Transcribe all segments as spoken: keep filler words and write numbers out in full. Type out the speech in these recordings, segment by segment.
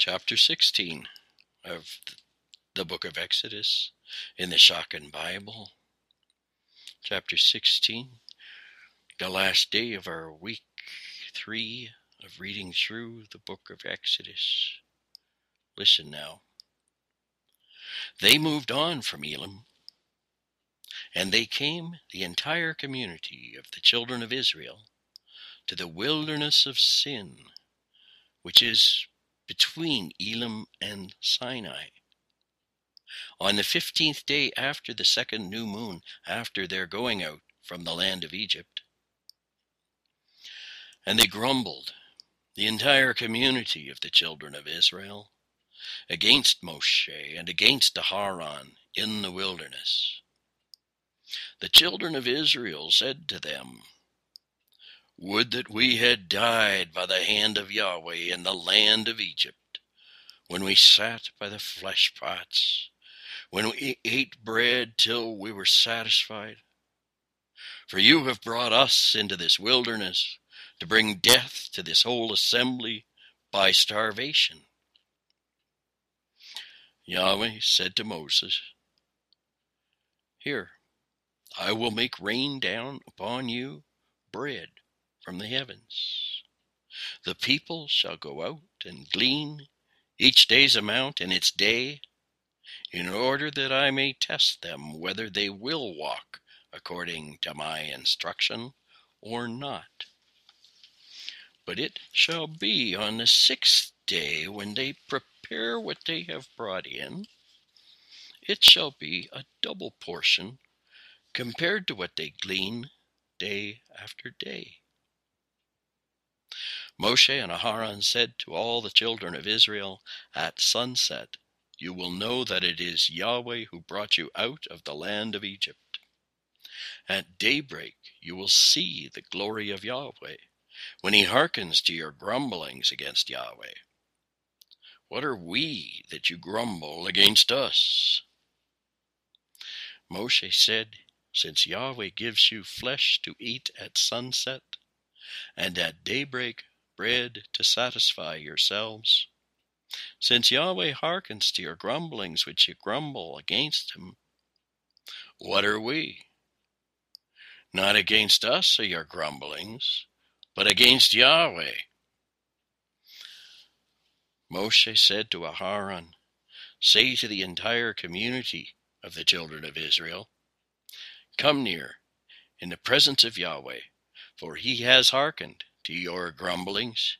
chapter sixteen of the book of Exodus in the Schocken Bible. Chapter sixteen, the last day of our week three of reading through the book of Exodus. Listen now. They moved on from Elam, and they came, the entire community of the children of Israel, to the wilderness of Sin, which is between Elam and Sinai. On the fifteenth day after the second new moon, after their going out from the land of Egypt. And they grumbled, the entire community of the children of Israel, against Moshe and against Aharon in the wilderness. The children of Israel said to them, "Would that we had died by the hand of Yahweh in the land of Egypt, when we sat by the flesh pots, when we ate bread till we were satisfied. For you have brought us into this wilderness to bring death to this whole assembly by starvation." Yahweh said to Moses, "Here, I will make rain down upon you bread from the heavens. The people shall go out and glean each day's amount in its day, in order that I may test them whether they will walk according to my instruction or not. But it shall be on the sixth day when they prepare what they have brought in. It shall be a double portion compared to what they glean day after day." Moshe and Aharon said to all the children of Israel, "At sunset you will know that it is Yahweh who brought you out of the land of Egypt. At daybreak you will see the glory of Yahweh, when he hearkens to your grumblings against Yahweh. What are we that you grumble against us?" Moshe said, "Since Yahweh gives you flesh to eat at sunset, and at daybreak bread to satisfy yourselves, since Yahweh hearkens to your grumblings which you grumble against him, what are we? Not against us are your grumblings, but against Yahweh." Moshe said to Aharon, "Say to the entire community of the children of Israel, 'Come near in the presence of Yahweh, for he has hearkened to your grumblings.'"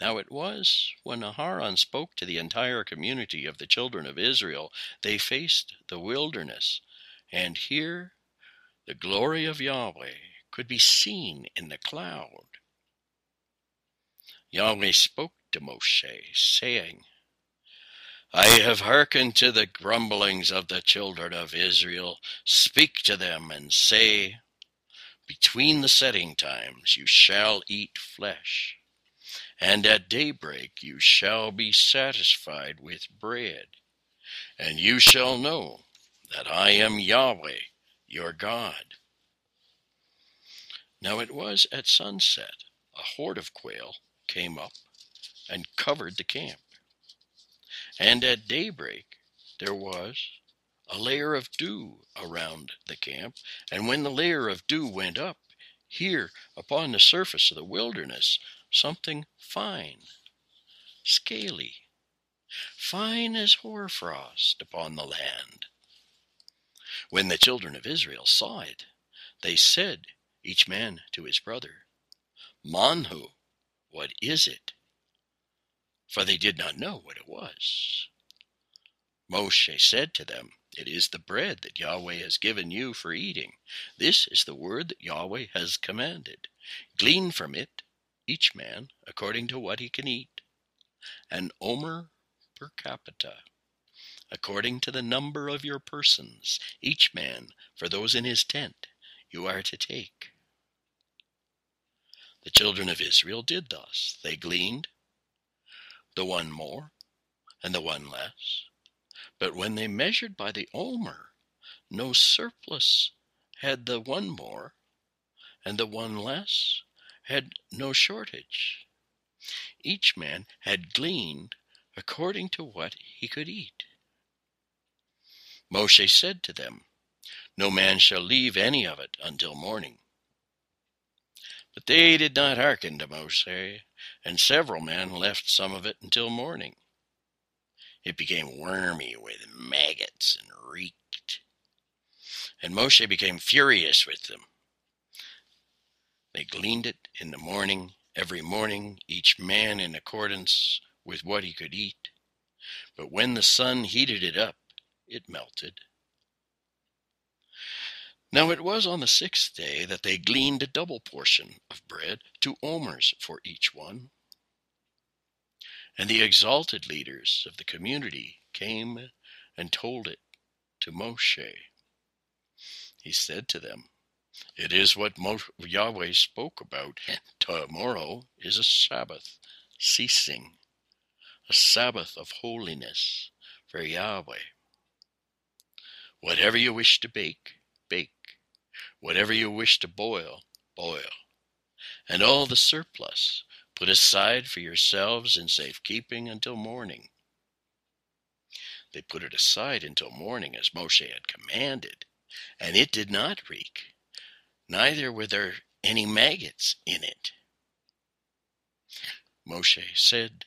Now it was, when Aharon spoke to the entire community of the children of Israel, they faced the wilderness, and here the glory of Yahweh could be seen in the cloud. Yahweh spoke to Moshe, saying, "I have hearkened to the grumblings of the children of Israel. Speak to them and say, 'Between the setting times you shall eat flesh, and at daybreak you shall be satisfied with bread, and you shall know that I am Yahweh, your God.'" Now it was at sunset, a horde of quail came up and covered the camp. And at daybreak there was a layer of dew around the camp, and when the layer of dew went up, here upon the surface of the wilderness, something fine, scaly, fine as hoarfrost upon the land. When the children of Israel saw it, they said, each man to his brother, "Man-hu, what is it?" For they did not know what it was. Moshe said to them, "It is the bread that Yahweh has given you for eating. This is the word that Yahweh has commanded. Glean from it, each man, according to what he can eat, an omer per capita, according to the number of your persons, each man, for those in his tent, you are to take." The children of Israel did thus. They gleaned, the one more and the one less. But when they measured by the omer, no surplus had the one more, and the one less had no shortage. Each man had gleaned according to what he could eat. Moshe said to them, "No man shall leave any of it until morning." But they did not hearken to Moshe, and several men left some of it until morning. It became wormy with maggots and reeked. And Moshe became furious with them. They gleaned it in the morning, every morning, each man in accordance with what he could eat. But when the sun heated it up, it melted. Now it was on the sixth day that they gleaned a double portion of bread, two omers for each one. And the exalted leaders of the community came and told it to Moshe. He said to them, "It is what Yahweh spoke about. Tomorrow is a Sabbath, ceasing, a Sabbath of holiness for Yahweh. Whatever you wish to bake, bake. Whatever you wish to boil, boil. And all the surplus put aside for yourselves in safekeeping until morning." They put it aside until morning as Moshe had commanded, and it did not reek, neither were there any maggots in it. Moshe said,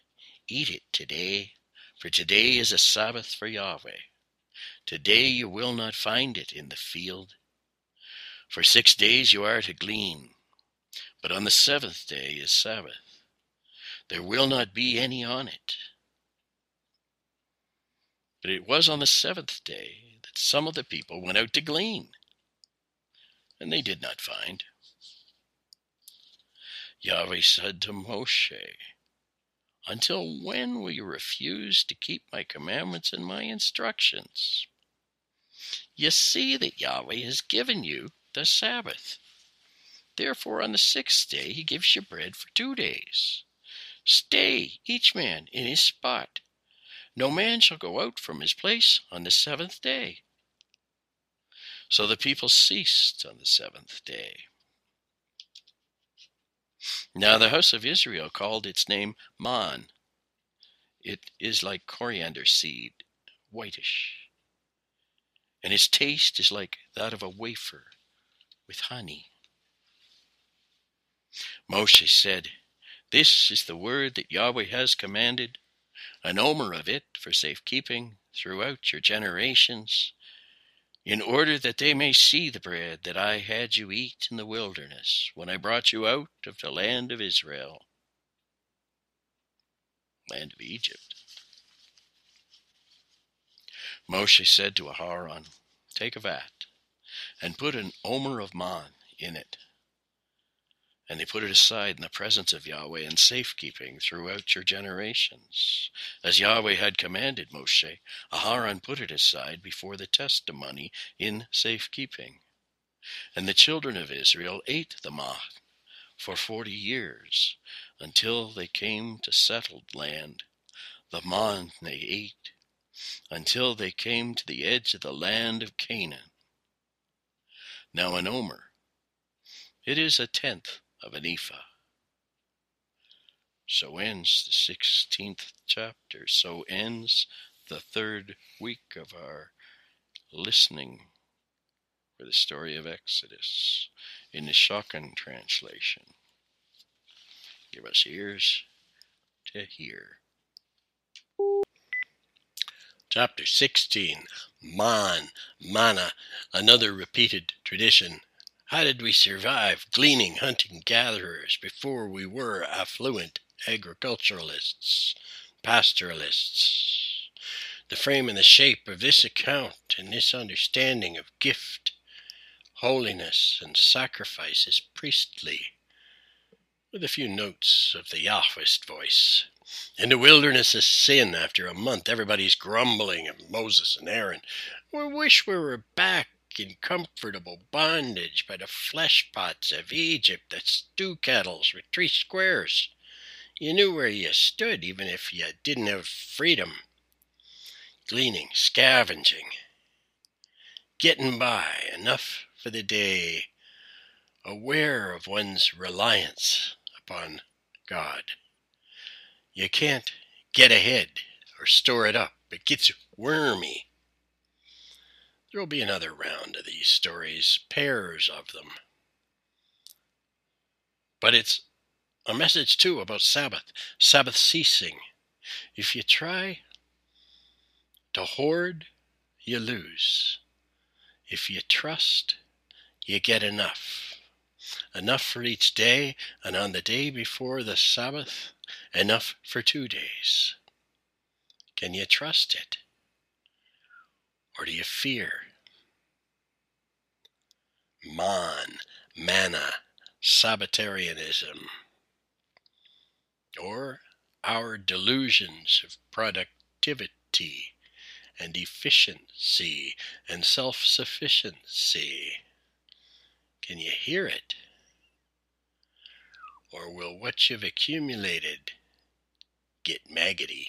"Eat it today, for today is a Sabbath for Yahweh. Today you will not find it in the field. For six days you are to glean, but on the seventh day is Sabbath. There will not be any on it." But it was on the seventh day that some of the people went out to glean, and they did not find. Yahweh said to Moshe, "Until when will you refuse to keep my commandments and my instructions? You see that Yahweh has given you the Sabbath. Therefore on the sixth day he gives you bread for two days. Stay, each man, in his spot. No man shall go out from his place on the seventh day." So the people ceased on the seventh day. Now the house of Israel called its name Man. It is like coriander seed, whitish, and its taste is like that of a wafer with honey. Moshe said, "This is the word that Yahweh has commanded, an omer of it for safekeeping throughout your generations, in order that they may see the bread that I had you eat in the wilderness when I brought you out of the land of Israel, land of Egypt." Moshe said to Aharon, "Take a vat and put an omer of man in it." And they put it aside in the presence of Yahweh in safekeeping throughout your generations. As Yahweh had commanded Moshe, Aharon put it aside before the testimony in safekeeping. And the children of Israel ate the manna for forty years, until they came to settled land. The manna they ate, until they came to the edge of the land of Canaan. Now an omer, it is a tenth of Anipha. So ends the sixteenth chapter. So ends the third week of our listening for the story of Exodus in the Schocken translation. Give us ears to hear. Chapter sixteen, Man, Manna, another repeated tradition. How did we survive gleaning hunting-gatherers before we were affluent agriculturalists, pastoralists? The frame and the shape of this account and this understanding of gift, holiness, and sacrifice is priestly, with a few notes of the Yahwist voice. In the wilderness of Sin, after a month, everybody's grumbling of Moses and Aaron. "We wish we were back in comfortable bondage by the flesh pots of Egypt, the stew kettles with three squares. You knew where you stood, even if you didn't have freedom." Gleaning, scavenging, getting by, enough for the day, aware of one's reliance upon God. You can't get ahead or store it up. It gets wormy. There will be another round of these stories, pairs of them. But it's a message, too, about Sabbath, Sabbath ceasing. If you try to hoard, you lose. If you trust, you get enough. Enough for each day, and on the day before the Sabbath, enough for two days. Can you trust it? Or do you fear? Man, manna, Sabbatarianism, or our delusions of productivity and efficiency and self-sufficiency. Can you hear it? Or will what you've accumulated get maggoty?